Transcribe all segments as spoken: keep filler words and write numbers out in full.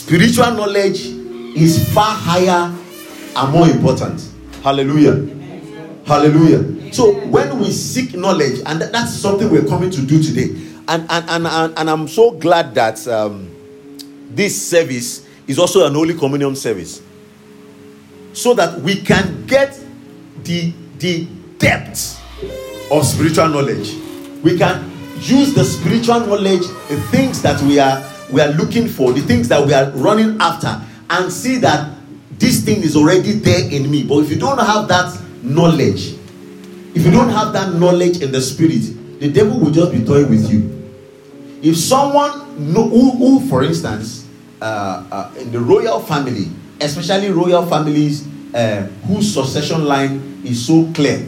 Spiritual knowledge is far higher and more important. Hallelujah. Amen. Hallelujah. Amen. So when we seek knowledge, and that's something we're coming to do today. And and and, and, and I'm so glad that um, this service is also an Holy Communion service, so that we can get the the depth of spiritual knowledge. We can use the spiritual knowledge, the things that we are we are looking for, the things that we are running after, and see that this thing is already there in me. But if you don't have that knowledge, if you don't have that knowledge in the spirit, the devil will just be toying with you. If someone know, who, who, for instance, uh, uh, in the royal family, especially royal families uh, whose succession line is so clear,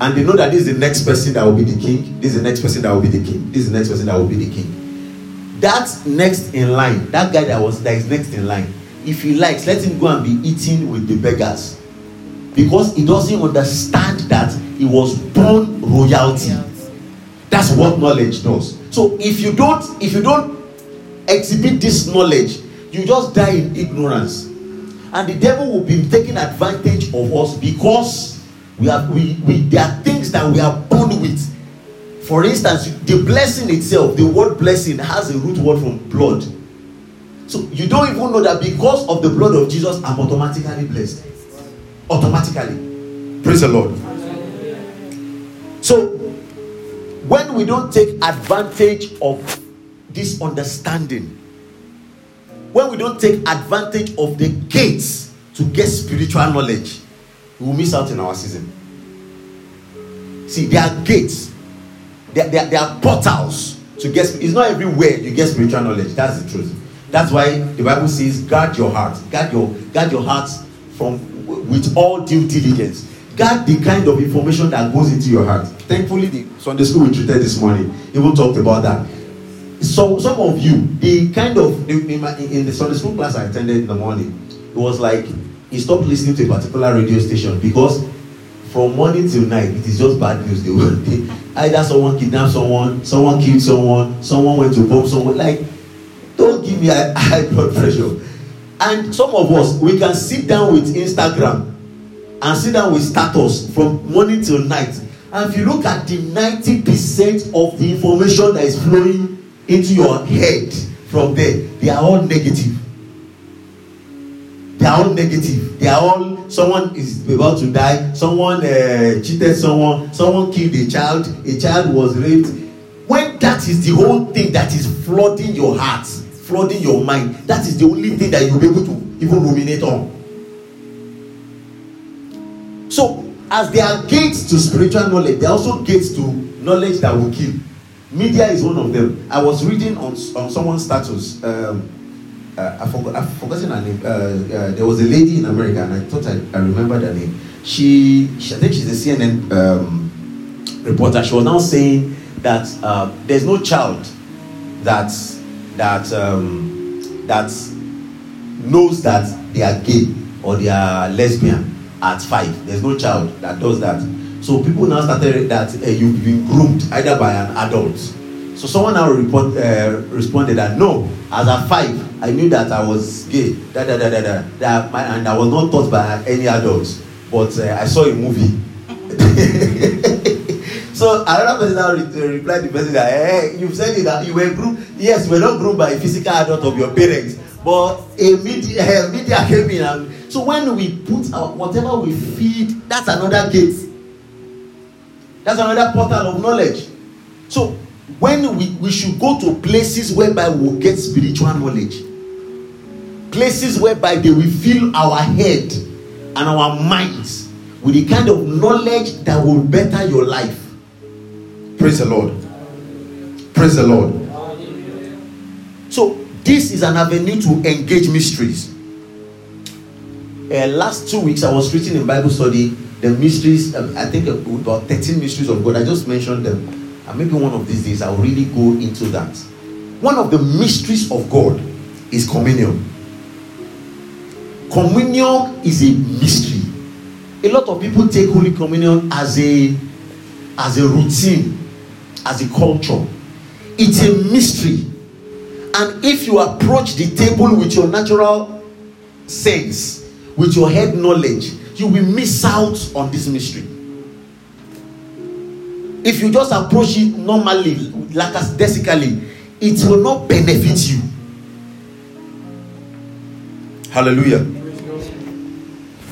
and they know that this is the next person that will be the king, this is the next person that will be the king, this is the next person that will be the king. That next in line, that guy that was that is next in line, if he likes, let him go and be eating with the beggars, because he doesn't understand that he was born royalty. That's what knowledge does. So if you don't, if you don't exhibit this knowledge, you just die in ignorance, and the devil will be taking advantage of us because We have we, we there are things that we are born with. For instance, the blessing itself, the word blessing has a root word from blood. So you don't even know that because of the blood of Jesus, I'm automatically blessed. Automatically. Praise the Lord. So when we don't take advantage of this understanding, when we don't take advantage of the gates to get spiritual knowledge, we will miss out in our season. See, there are gates, there, there, there are portals to get. It's not everywhere you get spiritual knowledge. That's the truth. That's why the Bible says, guard your heart. Guard your guard your heart from with all due diligence. Guard the kind of information that goes into your heart. Thankfully, the Sunday school we treated this morning even talked about that. So some of you, the kind of in, my, in the Sunday school class I attended in the morning, it was like, he stopped listening to a particular radio station because from morning till night it is just bad news. They were they, either someone kidnapped someone, someone killed someone, someone went to bomb someone. Like, don't give me high blood pressure. And some of us, we can sit down with Instagram and sit down with status from morning till night. And if you look at the ninety percent of the information that is flowing into your head from there, they are all negative. They are all negative. They are all, someone is about to die, someone uh, cheated someone, someone killed a child, a child was raped. When that is the whole thing that is flooding your heart, flooding your mind, that is the only thing that you'll be able to even ruminate on. So, as there are gates to spiritual knowledge, there are also gates to knowledge that will kill. Media is one of them. I was reading on, on someone's status. Um, Uh, I forgot, I've forgotten her name. Uh, uh, there was a lady in America, and I thought I, I remembered her name. She, she, I think she's a C N N um, reporter. She was now saying that uh, there's no child that that um, that knows that they are gay or they are lesbian at five. There's no child that does that. So people now started that uh, you've been groomed either by an adult. So someone now report, uh, responded that no, as at five, I knew that I was gay, da, da, da, da, da, that my, and I was not taught by any adults, but uh, I saw a movie. So another person now re- replied to the person that, hey, you've said it, that you were groomed. Yes, we're not groomed by a physical adult of your parents, but a media, a media came in. And so when we put out whatever we feed, that's another gate. That's another portal of knowledge. So when we, we should go to places whereby we'll get spiritual knowledge. Places whereby they will fill our head and our minds with the kind of knowledge that will better your life. Praise the Lord. Praise the Lord. So, this is an avenue to engage mysteries. Uh, last two weeks, I was preaching in Bible study the mysteries, um, I think about thirteen mysteries of God. I just mentioned them. And maybe one of these days I'll really go into that. One of the mysteries of God is communion. Communion is a mystery. A lot of people take Holy Communion as a as a routine, as a culture. It's a mystery. And if you approach the table with your natural sense, with your head knowledge, you will miss out on this mystery. If you just approach it normally, lackadaisically, it will not benefit you. Hallelujah.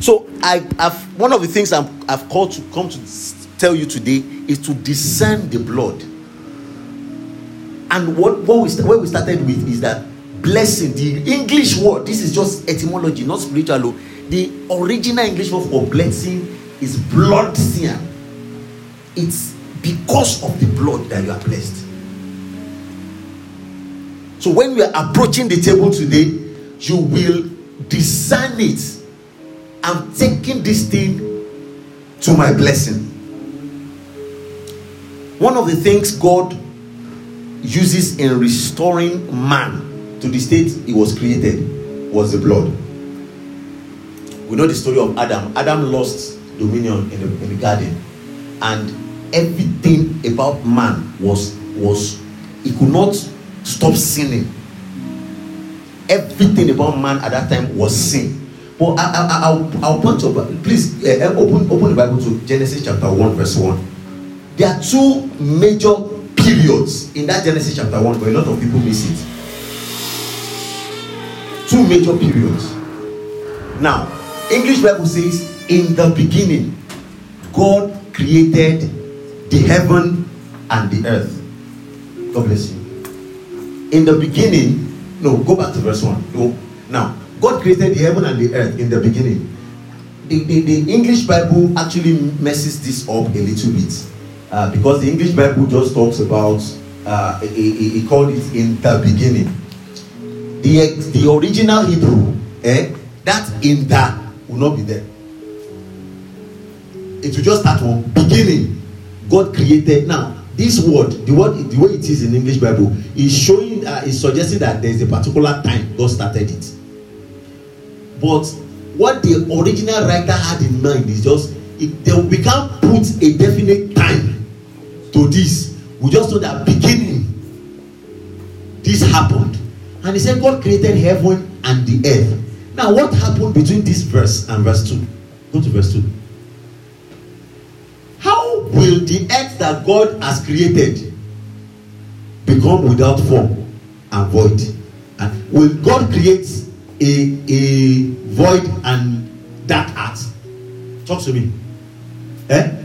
So I have one of the things I'm, I've called to come to tell you today is to discern the blood. And what, what we where we started with is that blessing, the English word, this is just etymology, not spiritual. The original English word for blessing is bloodsean. It's because of the blood that you are blessed. So when we are approaching the table today, you will discern it. I'm taking this thing to my blessing. One of the things God uses in restoring man to the state he was created was the blood. We know the story of Adam. Adam lost dominion in the, in the garden, and everything about man was was he could not stop sinning. Everything about man at that time was sin. But I, I, I, I'll, I'll point to, please uh, open, open the Bible to Genesis chapter one verse one. There are two major periods in that Genesis chapter one, but a lot of people miss it. Two major periods. Now, English Bible says, in the beginning, God created the heaven and the earth. God bless you. In the beginning, no, go back to verse one. No, now. God created the heaven and the earth in the beginning. The, the, the English Bible actually messes this up a little bit. Uh, because the English Bible just talks about, uh, it, it, it called it in the beginning. The, the original Hebrew, eh, that in the will not be there. It will just start from beginning. God created. Now, this word, the word, the way it is in English Bible, is showing, uh, is suggesting that there is a particular time God started it. But what the original writer had in mind is just, it, they, we can't put a definite time to this. We just know that beginning, this happened. And he said God created heaven and the earth. Now what happened between this verse and verse two? Go to verse two. How will the earth that God has created become without form and void? And will God create A, a void and dark earth? Talk to me. Eh?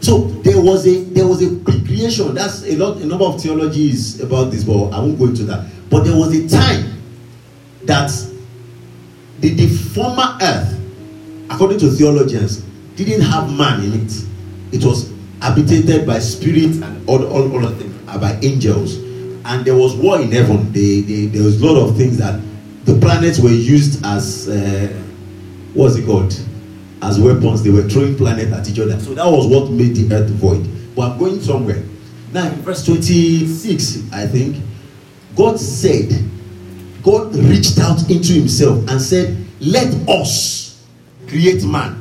So there was a there was a creation. That's a lot a number of theologies about this, but I won't go into that. But there was a time that the, the former earth, according to theologians, didn't have man in it. It was habitated by spirits and all all, all of them, by angels. And there was war in heaven. They, they, there was a lot of things that the planets were used as, uh, what's it called? As weapons. They were throwing planets at each other. So that was what made the earth void. But I'm going somewhere. Now, in verse twenty-six, I think, God said, God reached out into himself and said, let us create man.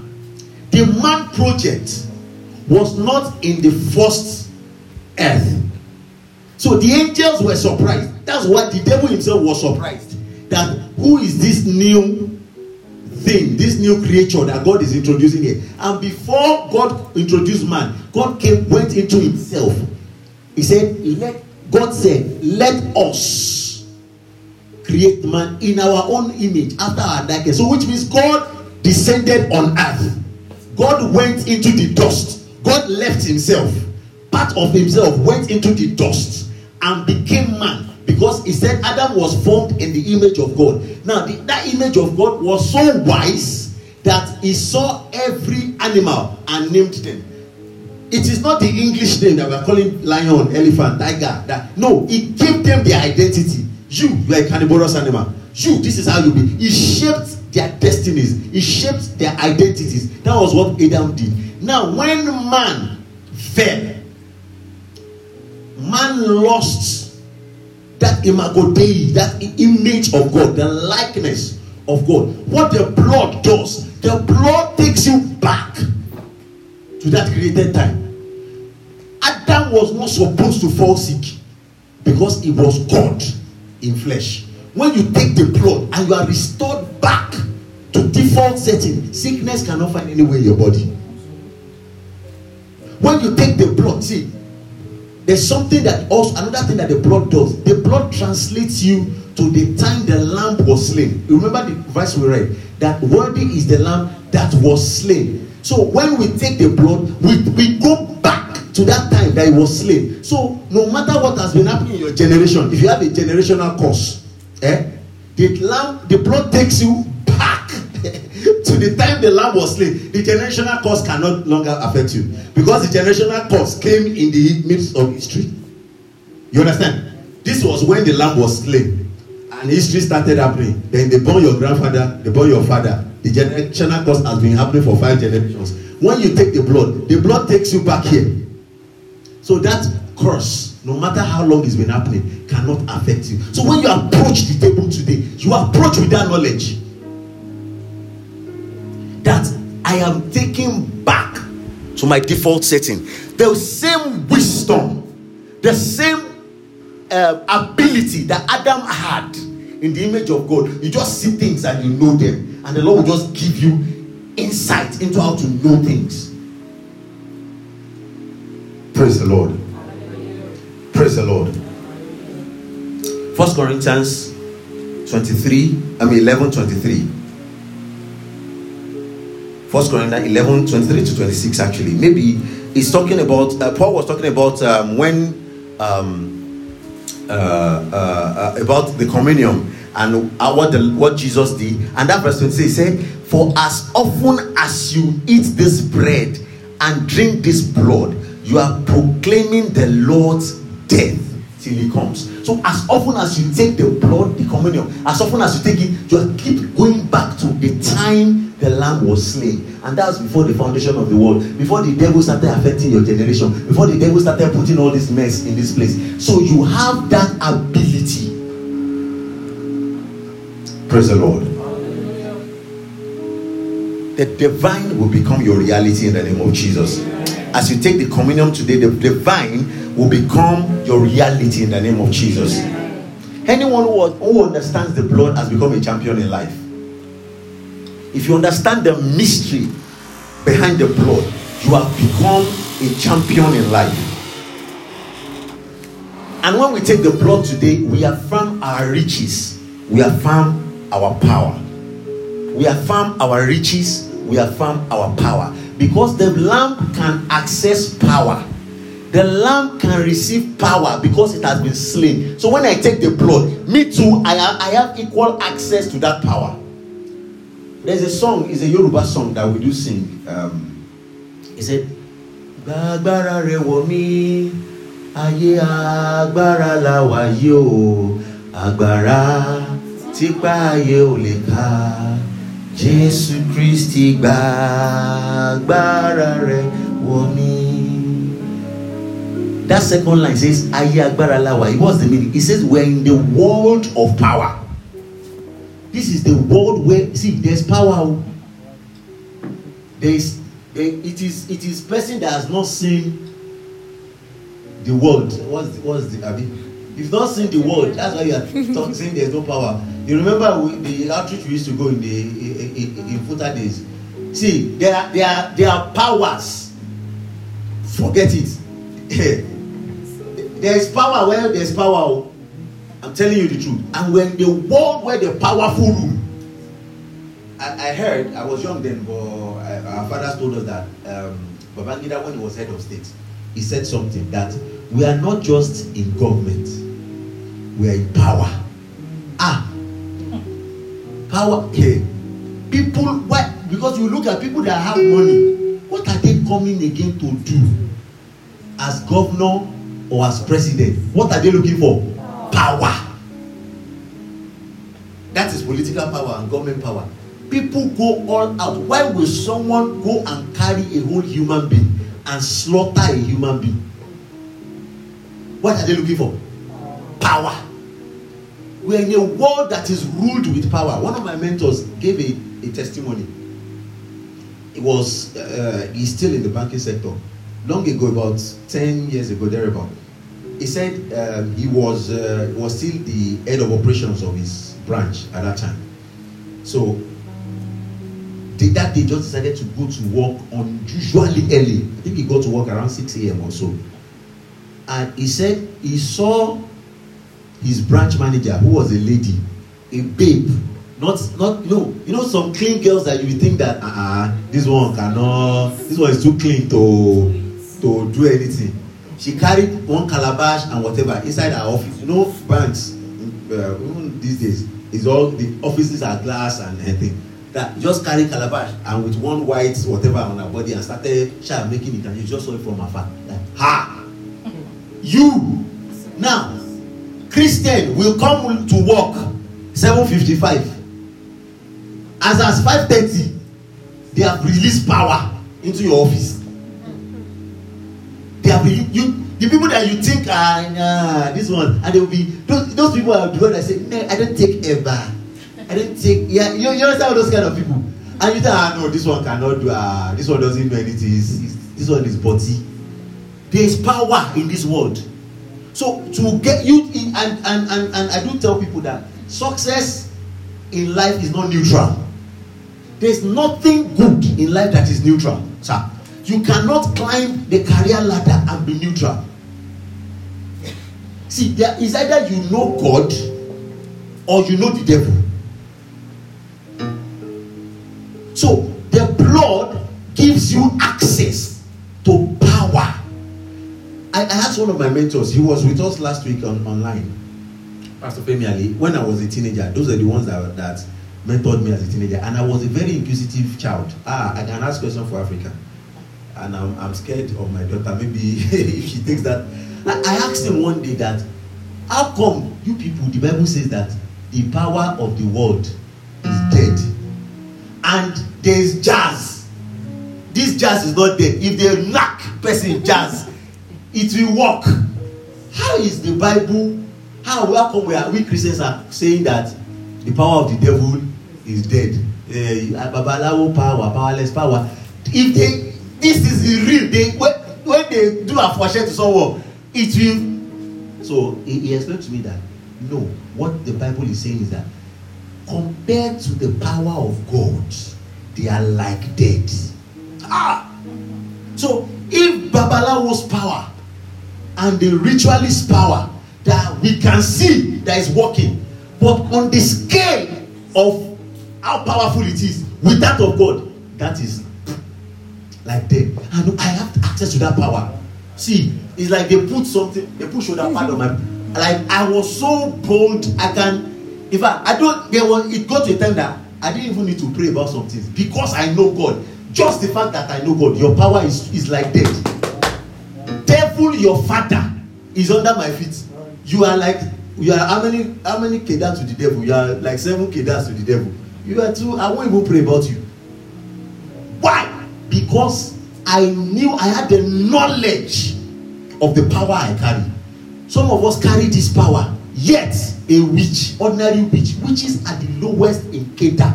The man project was not in the first earth. So the angels were surprised. That's why the devil himself was surprised. That who is this new thing, this new creature that God is introducing here? And before God introduced man, God came, went into himself. He said, let, God said, let us create man in our own image, after our likeness. So which means God descended on earth. God went into the dust. God left himself. Part of himself went into the dust and became man. Because he said Adam was formed in the image of God. Now, the, that image of God was so wise that he saw every animal and named them. It is not the English name that we are calling lion, elephant, tiger. That, no, he gave them their identity. You, like carnivorous animal. You, this is how you be. He shaped their destinies. He shaped their identities. That was what Adam did. Now, when man fell, man lost that imago Dei, that image of God, the likeness of God. What the blood does, the blood takes you back to that created time. Adam was not supposed to fall sick because he was God. in flesh. When you take the blood and you are restored back to default setting, sickness cannot find any way in your body. When you take the blood, see, there's something that also, another thing that the blood does. The blood translates you to the time the lamb was slain. You remember the verse we read, that worthy is the lamb that was slain. So when we take the blood, we, we go back to that time that it was slain. So no matter what has been happening in your generation, if you have a generational curse, eh, the lamb, the blood takes you back to the time the lamb was slain. The generational curse cannot longer affect you, because the generational curse came in the midst of history. You understand? This was when the lamb was slain, and history started happening. Then they born your grandfather, they born your father. The generational curse has been happening for five generations. When you take the blood, the blood takes you back here. So that curse, no matter how long it's been happening, cannot affect you. So when you approach the table today, you approach with that knowledge that I am taking back to my default setting the same wisdom, the same uh, ability that Adam had in the image of God. You just see things and you know them. And the Lord will just give you insight into how to know things. Praise the Lord. Praise the Lord. First Corinthians twenty-three, I mean eleven twenty-three. First Corinthians eleven twenty-three to twenty-six. Actually, maybe he's talking about uh, Paul was talking about um, when um, uh, uh, uh, about the communion. And what the, what Jesus did, and that verse twenty-six, he said, "For as often as you eat this bread and drink this blood, you are proclaiming the Lord's death till He comes." So, as often as you take the blood, the communion, as often as you take it, you keep going back to the time the Lamb was slain, and that's before the foundation of the world, before the devil started affecting your generation, before the devil started putting all this mess in this place. So, you have that ability. Praise the Lord. The divine will become your reality in the name of Jesus. As you take the communion today, the divine will become your reality in the name of Jesus. Anyone who, who understands the blood has become a champion in life. If you understand the mystery behind the blood, you have become a champion in life. And when we take the blood today, we affirm our riches. We affirm our power. We affirm our riches. We affirm our power. Because the lamb can access power. The lamb can receive power because it has been slain. So when I take the blood, me too, I have, I have equal access to that power. There's a song, it's a Yoruba song that we do sing. Um, it said, "Agbára rẹ wọ̀ mí, ayé agbára la wà yìí o. Agbára tí pa ayé ò lè ká, Jésù Kristi gba agbára rẹ̀ wọ̀ mí." That second line says, "Ayé agbára la wà." What's the meaning? It says, we're in the world of power. This is the world where, see, there's power. There is, there, it is, it is person that has not seen the world. What's the, what's the, I mean, You've not seen the world. That's why you are talking, saying there's no power. You remember we, the outreach we used to go in the in, in, in Futa days. See, there are there are there are powers. Forget it. There is power where there is power. I'm telling you the truth. And when the world where the powerful rule. I, I heard. I was young then, but our fathers told us that um, Babangida, when he was head of state, he said something that. We are not just in government. We are in power. Ah. Power. Hey. People, why? Because you look at people that have money. What are they coming again to do? As governor or as president? What are they looking for? Power. That is political power and government power. People go all out. Why will someone go and carry a whole human being and slaughter a human being? What are they looking for? Power. We're in a world that is ruled with power. One of my mentors gave a, a testimony. It was, uh, he's still in the banking sector. Long ago, about ten years ago, there about, he said uh, he was uh, was still the head of operations of his branch at that time. So did that day just decided to go to work unusually early. I think he got to work around six a.m. or so. And he said he saw his branch manager, who was a lady, a babe. Not, not, no, you know, some clean girls that you think that, uh-uh, this one cannot, this one is too clean to, to do anything. She carried one calabash and whatever inside her office. You know, banks, uh, these days, is all the offices are glass and everything. That just carried calabash and with one white whatever on her body and started shy making it, and you just saw it from afar. Like, ha! You! Now, Christian will come to work seven fifty-five. As at five thirty, they have released power into your office. They have you, you the people that you think are nah, this one, and they will be those, those people are the ones that say, no, I don't take ever. I don't take yeah, you, you understand those kind of people. And you think, ah no, this one cannot do ah, this one doesn't do anything, it's, it's, this one is body. There is power in this world. So to get you in and, and, and, and I do tell people that success in life is not neutral. There's nothing good in life that is neutral, sir. You cannot climb the career ladder and be neutral. See, there is either you know God or you know the devil. So, the blood gives you access to power. I, I asked one of my mentors, he was with us last week on, online, Pastor Femi Ali, when I was a teenager. Those are the ones that, that mentored me as a teenager. And I was a very inquisitive child. Ah, I can ask questions for Africa. And I'm, I'm scared of my daughter. Maybe if she takes that. I asked him one day that, how come you people, the Bible says that the power of the world is dead. And there is jazz. This jazz is not dead. If they knock person jazz, it will work. How is the Bible, how welcome we are, we Christians are saying that the power of the devil is dead. Uh, Babalawo power, powerless power. If they This is real. They, when, when they do a fortune to someone, it will. So he, he explained to me that no, what the Bible is saying is that compared to the power of God, they are like dead. Ah, so if Babalawo's power and the ritualist power that we can see that is working, but on the scale of how powerful it is with that of God, that is like them, and I have access to that power. See, it's like they put something, they put shoulder pad on my. Like I was so bold, I can. In fact, I don't. There was. It got to a time that I didn't even need to pray about some things because I know God. Just the fact that I know God, your power is is like that. Devil, your father is under my feet. You are like you are how many how many kedars to the devil? You are like seven kedars to the devil. You are too. I won't even pray about you. Why? Because I knew I had the knowledge of the power I carry. Some of us carry this power, yet a witch, ordinary witch, witches are the lowest in Kedar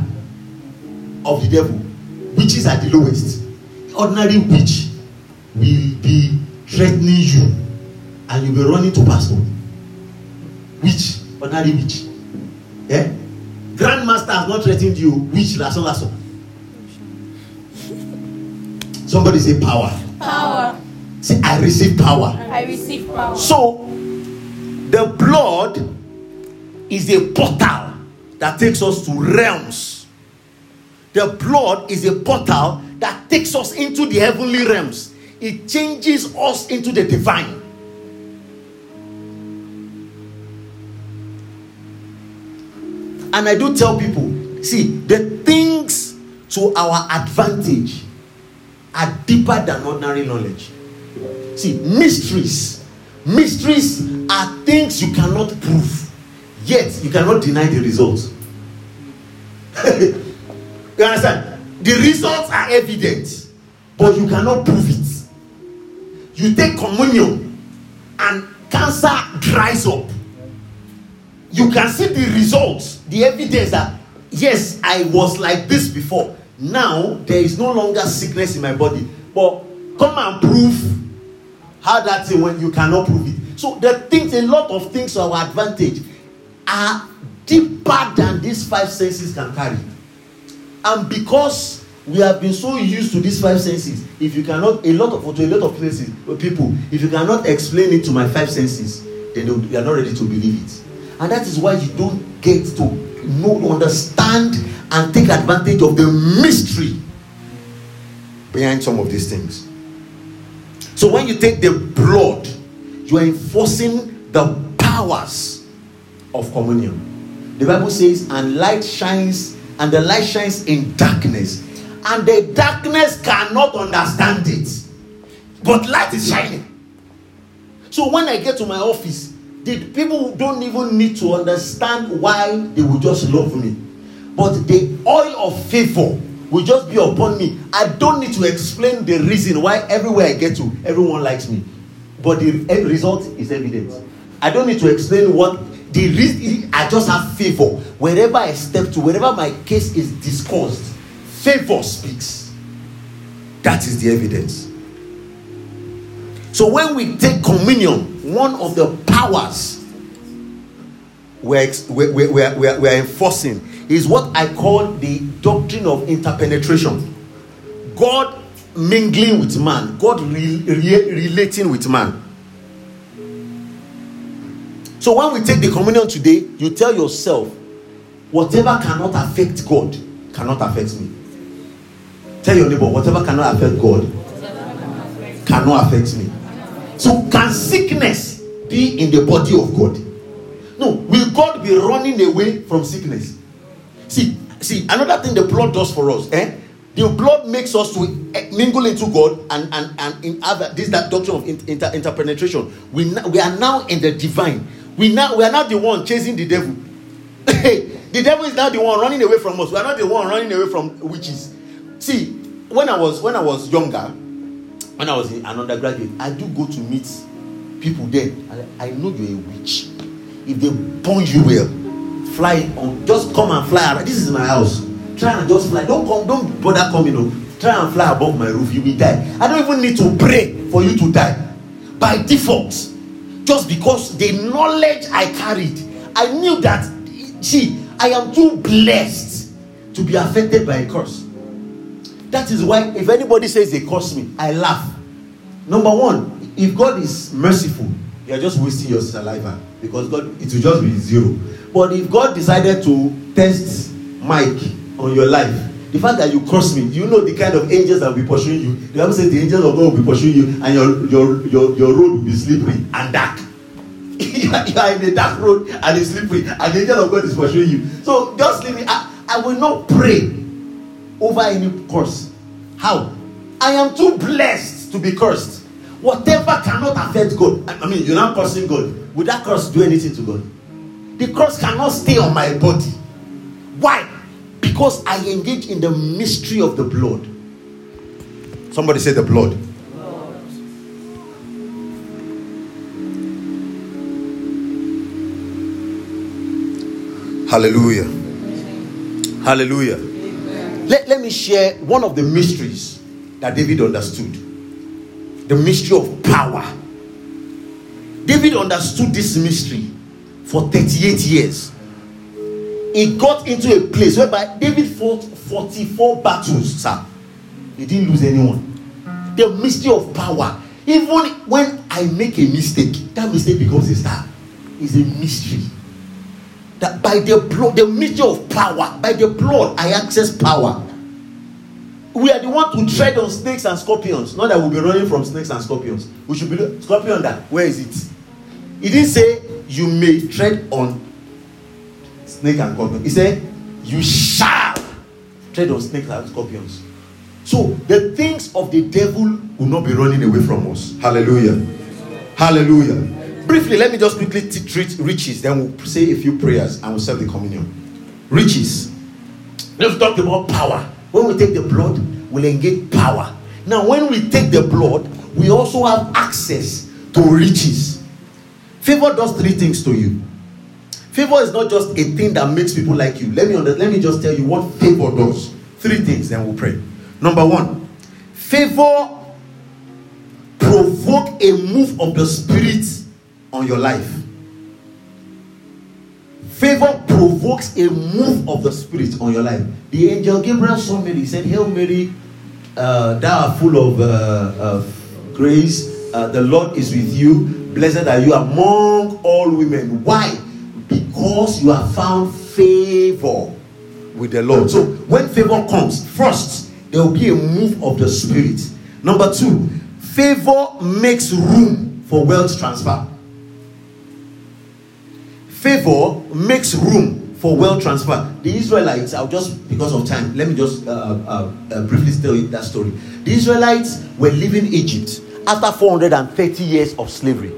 of the devil. Witches are the lowest. Ordinary witch will be threatening you and you'll be running to pastor. Witch, ordinary witch. Eh? Grandmaster has not threatened you, witch, lasso, lasso. Somebody say power. Power. Say, I receive power. I receive power. So, the blood is a portal that takes us to realms. The blood is a portal that takes us into the heavenly realms. It changes us into the divine. And I do tell people, see, the things to our advantage are deeper than ordinary knowledge. See, mysteries. Mysteries are things you cannot prove, yet you cannot deny the results. You understand? The results are evident, but you cannot prove it. You take communion and cancer dries up. You can see the results, the evidence that, yes, I was like this before. Now, there is no longer sickness in my body. But come and prove how that thing when you cannot prove it. So the things, a lot of things to our advantage are deeper than these five senses can carry. And because we have been so used to these five senses, if you cannot, a lot of, to a lot of places, people, if you cannot explain it to my five senses, then you are not ready to believe it. And that is why you don't get to know, understand, and take advantage of the mystery behind some of these things. So when you take the blood, you are enforcing the powers of communion. The Bible says, and light shines, and the light shines in darkness, and the darkness cannot understand it. But light is shining. So when I get to my office, the people don't even need to understand why, they will just love me. But the oil of favor will just be upon me. I don't need to explain the reason why everywhere I get to, everyone likes me. But the result is evident. I don't need to explain what the reason. I just have favor. Wherever I step to, wherever my case is discussed, favor speaks. That is the evidence. So when we take communion, one of the powers we're, we're, we're, we're, we're enforcing is what I call the doctrine of interpenetration. God mingling with man, God re- re- relating with man. So when we take the communion today, you tell yourself, whatever cannot affect God cannot affect me. Tell your neighbor, whatever cannot affect God cannot affect me. So can sickness be in the body of God? No. Will God be running away from sickness? See, see, another thing the blood does for us, eh? The blood makes us to mingle into God and and and in other, this that doctrine of inter, interpenetration. We we are now in the divine. We now we are not the one chasing the devil. The devil is not the one running away from us. We are not the one running away from witches. See, when I was when I was younger, when I was an undergraduate, I do go to meet people there. I, I know you're a witch. If they burn you well, fly on. Just come and fly around. This is my house. Try and just fly. Don't come. Don't bother coming up. Try and fly above my roof. You will die. I don't even need to pray for you to die. By default, just because the knowledge I carried, I knew that, see, I am too blessed to be affected by a curse. That is why if anybody says they curse me, I laugh. Number one, if God is merciful, you are just wasting your saliva, because God, it will just be zero. But if God decided to test Mike on your life, the fact that you curse me, you know the kind of angels that will be pursuing you. The Bible says the angels of God will be pursuing you, and your your your, your road will be slippery and dark. You are in a dark road and it's slippery, and the angel of God is pursuing you. So just leave me. I, I will not pray over any curse. How? I am too blessed to be cursed. Whatever cannot affect God. I mean, you're not cursing God. Would that curse do anything to God? The curse cannot stay on my body. Why? Because I engage in the mystery of the blood. Somebody say the blood. blood. Hallelujah. Amen. Hallelujah. Amen. Let, let me share one of the mysteries that David understood. The mystery of power. David understood this mystery for thirty-eight years. He got into a place whereby David fought forty-four battles, sir. He didn't lose anyone. The mystery of power. Even when I make a mistake, that mistake becomes a star. It's a mystery. That by the blood, the mystery of power, by the blood, I access power. We are the ones to tread on snakes and scorpions. Not that we'll be running from snakes and scorpions. We should be, scorpion that, where is it? He didn't say, you may tread on snake and scorpion. He said, you shall tread on snakes and scorpions. So the things of the devil will not be running away from us. Hallelujah. Hallelujah. Briefly, let me just quickly treat riches. Then we'll say a few prayers and we'll serve the communion. Riches. We've talked about power. When we take the blood, we'll engage power. Now, when we take the blood, we also have access to riches. Favor does three things to you. Favor is not just a thing that makes people like you. Let me under, let me just tell you what favor does. Three things, then we'll pray. Number one, favor provoke a move of the Spirit on your life. Favor provokes a move of the Spirit on your life. The angel Gabriel saw Mary. He said, Hail Mary, uh, thou art full of, uh, of grace. Uh, the Lord is with you. Blessed are you among all women. Why? Because you have found favor with the Lord. So when favor comes, first, there will be a move of the Spirit. Number two, favor makes room for wealth transfer. Favor makes room for wealth transfer. The Israelites, I'll just, because of time, let me just uh, uh, uh, briefly tell you that story. The Israelites were leaving Egypt after four hundred thirty years of slavery.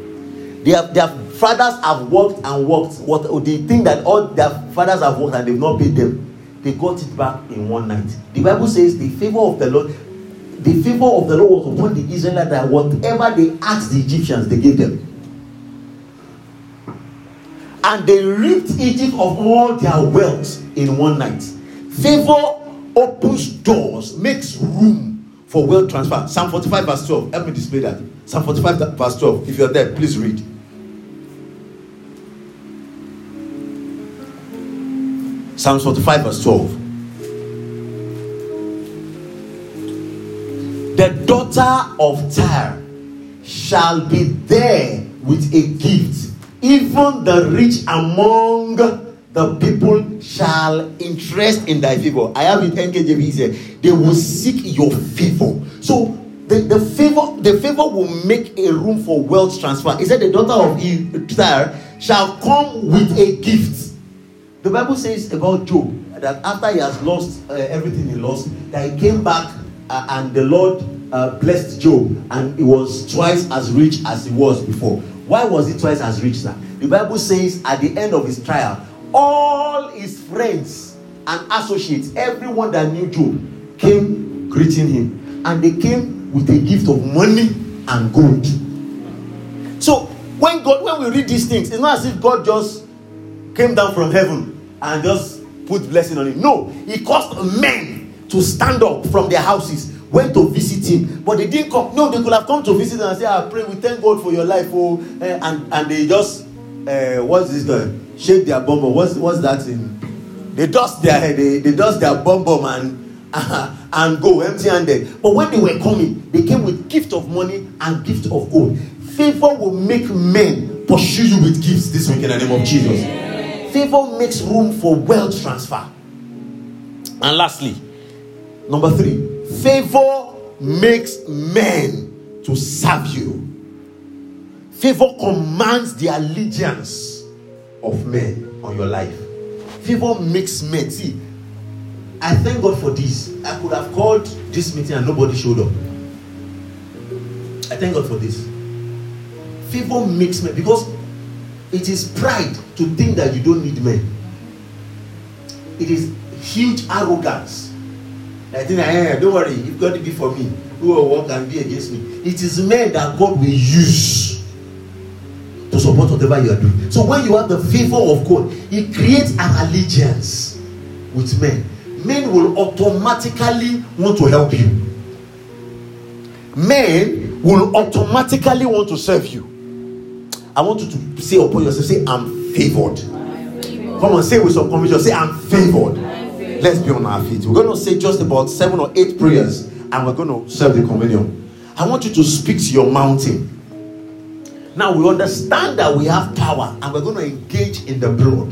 Their, their fathers have worked and worked. What they think that all their fathers have worked and they've not paid them. They got it back in one night. The Bible says the favor of the Lord, the favor of the Lord was upon the Israelites that whatever they asked the Egyptians, they gave them. And they ripped Egypt of all their wealth in one night. Favor opens doors, makes room for wealth transfer. Psalm forty-five verse twelve. Help me display that. Psalm forty-five verse twelve. If you're there, please read. Psalm forty-five verse twelve. The daughter of Tyre shall be there with a gift. Even the rich among the people shall interest in thy favor. I have it, N K J V, he said, they will seek your favor. So the, the favor the favor will make a room for wealth transfer. He said the daughter of Tyre shall come with a gift. The Bible says about Job that after he has lost uh, everything he lost, that he came back uh, and the Lord uh, blessed Job, and he was twice as rich as he was before. Why was he twice as rich, sir? The Bible says at the end of his trial, all his friends and associates, everyone that knew Job, came greeting him. And they came with a gift of money and gold. So when God, when we read these things, it's not as if God just came down from heaven and just put blessing on him. No, he caused men to stand up from their houses, went to visit him, but they didn't come. No, they could have come to visit and say, I pray, we thank God for your life. Oh, and, and they just, uh, what's this doing? Shake their bum bum. What's, what's that in? They dust their head, they, they dust their bum bum and, uh, and go empty handed. But when they were coming, they came with gift of money and gift of gold. Favor will make men pursue you with gifts this week in the name of Jesus. Favor makes room for wealth transfer. And lastly, number three, favor makes men to serve you. Favor commands the allegiance of men on your life. Favor makes men. See, I thank God for this. I could have called this meeting and nobody showed up. I thank God for this. Favor makes men, because it is pride to think that you don't need men. It is huge arrogance. I think, hey, don't worry, you've got to be for me. Who will walk and be against me? It is men that God will use to support whatever you are doing. So when you have the favor of God, it creates an allegiance with men. Men will automatically want to help you. Men will automatically want to serve you. I want you to say upon yourself, say, I'm favored. I'm favored. Come on, say with some conviction, say, I'm favored. Let's be on our feet. We're going to say just about seven or eight prayers and we're going to serve the communion. I want you to speak to your mountain. Now we understand that we have power and we're going to engage in the blood.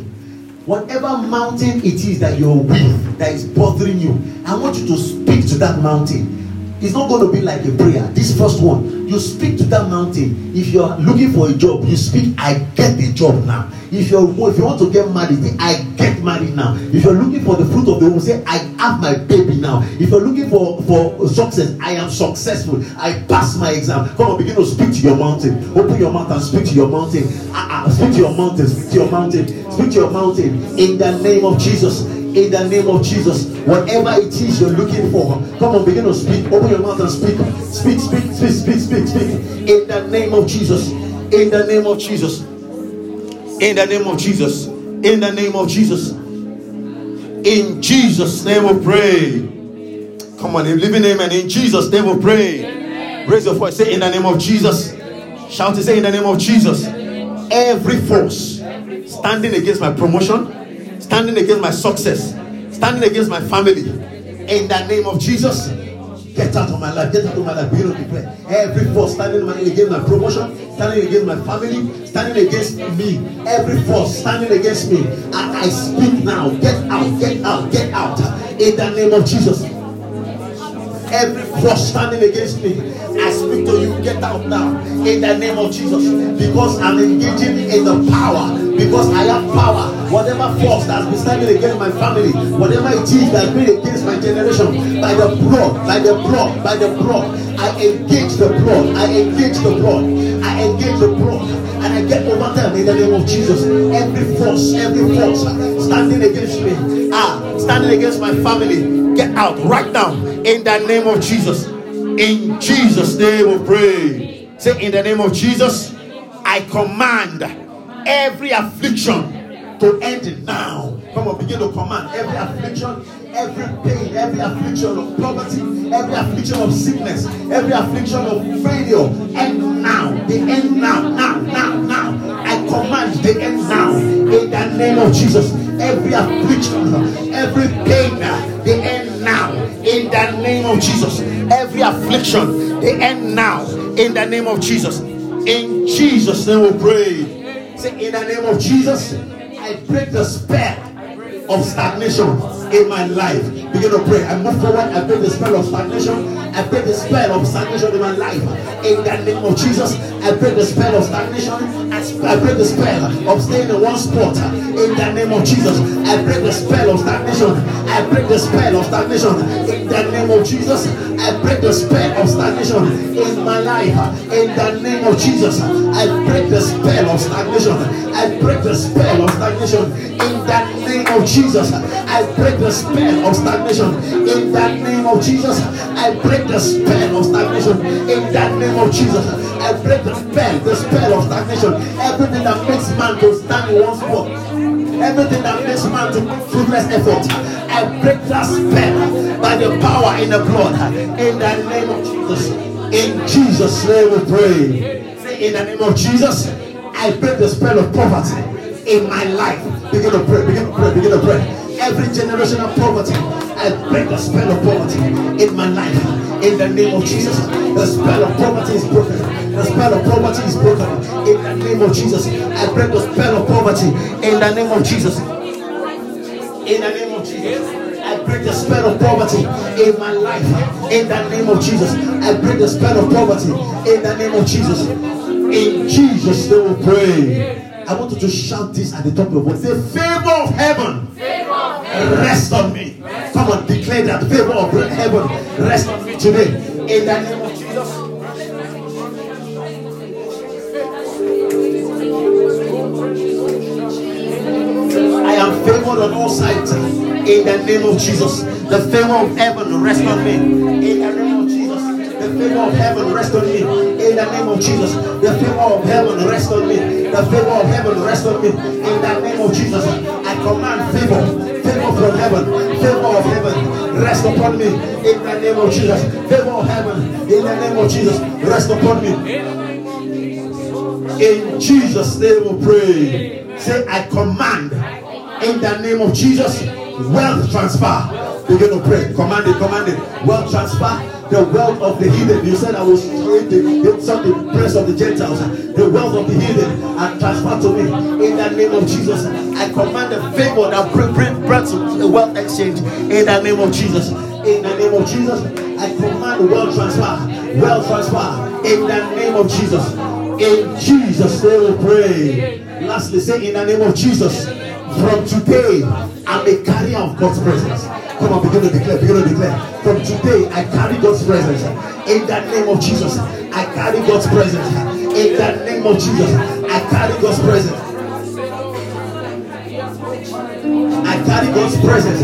Whatever mountain it is that you're with, that is bothering you, I want you to speak to that mountain. It's not going to be like a prayer. This first one, you speak to that mountain. If you're looking for a job, you speak, I get the job now. If, you're, if you want to get married, say, I get married now. If you're looking for the fruit of the womb, say, I have my baby now. If you're looking for, for success, I am successful. I pass my exam. Come on, begin to speak to your mountain. Open your mouth and speak to your mountain. Uh, uh, speak to your mountain. Speak to your mountain. Speak to your mountain. In the name of Jesus. In the name of Jesus. Whatever it is you're looking for, come on, begin to speak. Open your mouth and speak. Speak, speak, speak, speak, speak, speak. In the name of Jesus. In the name of Jesus. In the name of Jesus. In the name of Jesus. In Jesus' name we pray. Come on, living amen. In Jesus' name we pray. Amen. Raise your voice. Say in the name of Jesus. Shout it. Say in the name of Jesus. every force standing against my promotion, standing against my success, standing against my family, in the name of Jesus, get out of my life, get out of my life, we don't declare. Every force standing against my promotion, standing against my family, standing against me, every force standing against me, and I speak now, get out, get out, get out, in the name of Jesus. Every force standing against me, I speak to you, get out now, in the name of Jesus, because I'm engaging in the power, because I have power. Whatever force that's been standing against my family, whatever it is that's been against my generation, by the blood, by the blood, by the blood, I engage the blood, I engage the blood, I engage the blood, and I get over them in the name of Jesus. Every force, every force standing against me, ah, standing against my family, get out right now in the name of Jesus. In Jesus' name we pray. Say, in the name of Jesus, I command every affliction to end now. Come on, begin to command every affliction, every pain, every affliction of poverty, every affliction of sickness, every affliction of failure, end now. They end now, now, now, now. I command they end now in the name of Jesus. Every affliction, every pain, they end now in the name of Jesus. Every affliction, they end now in the name of Jesus. In Jesus' name we pray. Say, in the name of Jesus, I break the spell of stagnation in my life. Begin to pray. I move forward. I break the spell of stagnation. I break the spell of stagnation in my life. In the name of Jesus, I break the spell of stagnation. I break the spell of staying in one spot. In the name of Jesus, I break the spell of stagnation. I break the spell of stagnation. In the name of Jesus, I break the spell of stagnation in my life. In the name of Jesus, I break the spell of stagnation. I break the spell of stagnation. In the name of Jesus, I break the spell of stagnation. In the name of Jesus, I break the spell of stagnation in the name of Jesus. I break the spell, the spell of stagnation. Everything that makes man to stand in one spot, everything that makes man to fruitless effort, I break that spell by the power in the blood in the name of Jesus. In Jesus' name we pray. Say, in the name of Jesus, I break the spell of poverty in my life. Begin to pray, begin to pray, begin to pray. Every generation of poverty, I break the spell of poverty in my life. In the name of Jesus, the spell of poverty is broken. The spell of poverty is broken. In the name of Jesus, I break the spell of poverty. In the name of Jesus. In the name of Jesus. I break the spell of poverty in my life. In the name of Jesus. I break the spell of poverty. In the name of Jesus. In Jesus' name we pray. I want you to shout this at the top of your voice. The favor of heaven rest on me. Come on, declare that favor of heaven rest on me today. In the name of Jesus, I am favored on all sides. In the name of Jesus, the favor of heaven rest on me. In the name of Jesus, the favor of heaven rest on me. In the name of Jesus, the favor of heaven rest on me. The favor of heaven rest on me. In the name of Jesus, I command favor. Favor from heaven, favor of heaven, rest upon me in the name of Jesus. Favor of heaven, in the name of Jesus, rest upon me. In Jesus' name we pray. Say, I command in the name of Jesus, wealth transfer. Begin to pray. Command it, command it. Wealth transfer. The wealth of the heathen. You said I was trying to get something, press of the Gentiles. The wealth of the heathen and transfer to me. In the name of Jesus, I command the favor that brings the wealth exchange. In the name of Jesus. In the name of Jesus, I command wealth transfer. Wealth transfer. In the name of Jesus. In Jesus' name we pray. Lastly, say, in the name of Jesus, from today, I'm a carrier of God's presence. Come on, begin to declare, begin to declare. From today, I carry God's presence. In the name of Jesus, I carry God's presence. In the name of Jesus, I carry God's presence. I carry God's presence.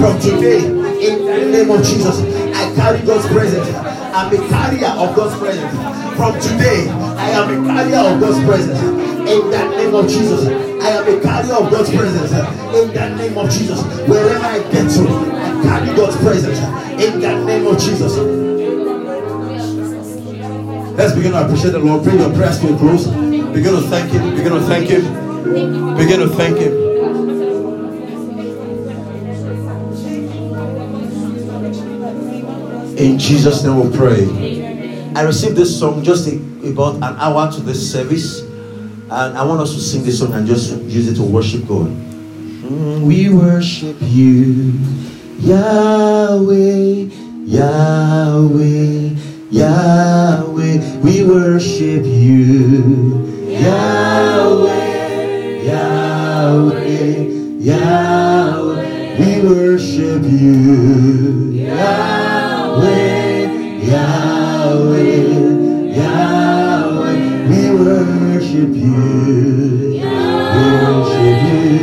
From today, in the name of Jesus, I carry God's presence. I'm a carrier of God's presence. From today, I am a carrier of God's presence. In the name of Jesus, I am a carrier of God's presence. In the name of Jesus, wherever I get to, I carry God's presence. In the name of Jesus. Let's begin to appreciate the Lord. Bring your prayers to a close. Begin to thank Him. Begin to thank Him. Begin to thank Him. In Jesus' name we pray. I received this song just about an hour to this service, and I want us to sing this song and just use it to worship God. We worship You, Yahweh, Yahweh, Yahweh. We worship You, Yahweh, Yahweh, Yahweh. We worship You, Yahweh, Yahweh, Yahweh. We worship You, we worship You.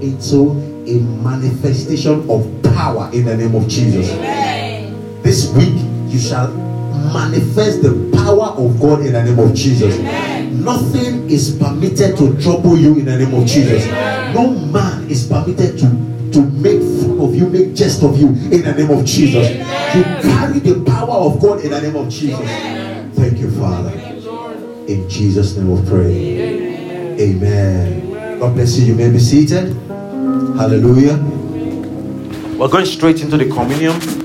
Into a manifestation of power in the name of Jesus. Amen. This week you shall manifest the power of God in the name of Jesus. Amen. Nothing is permitted to trouble you in the name of Jesus. Amen. No man is permitted to to make fun of you, make jest of you in the name of Jesus. Amen. You carry the power of God in the name of Jesus. Amen. Thank you, Father. In Jesus' name we pray. Amen. Amen. God bless you. You may be seated. Hallelujah. We're going straight into the communion.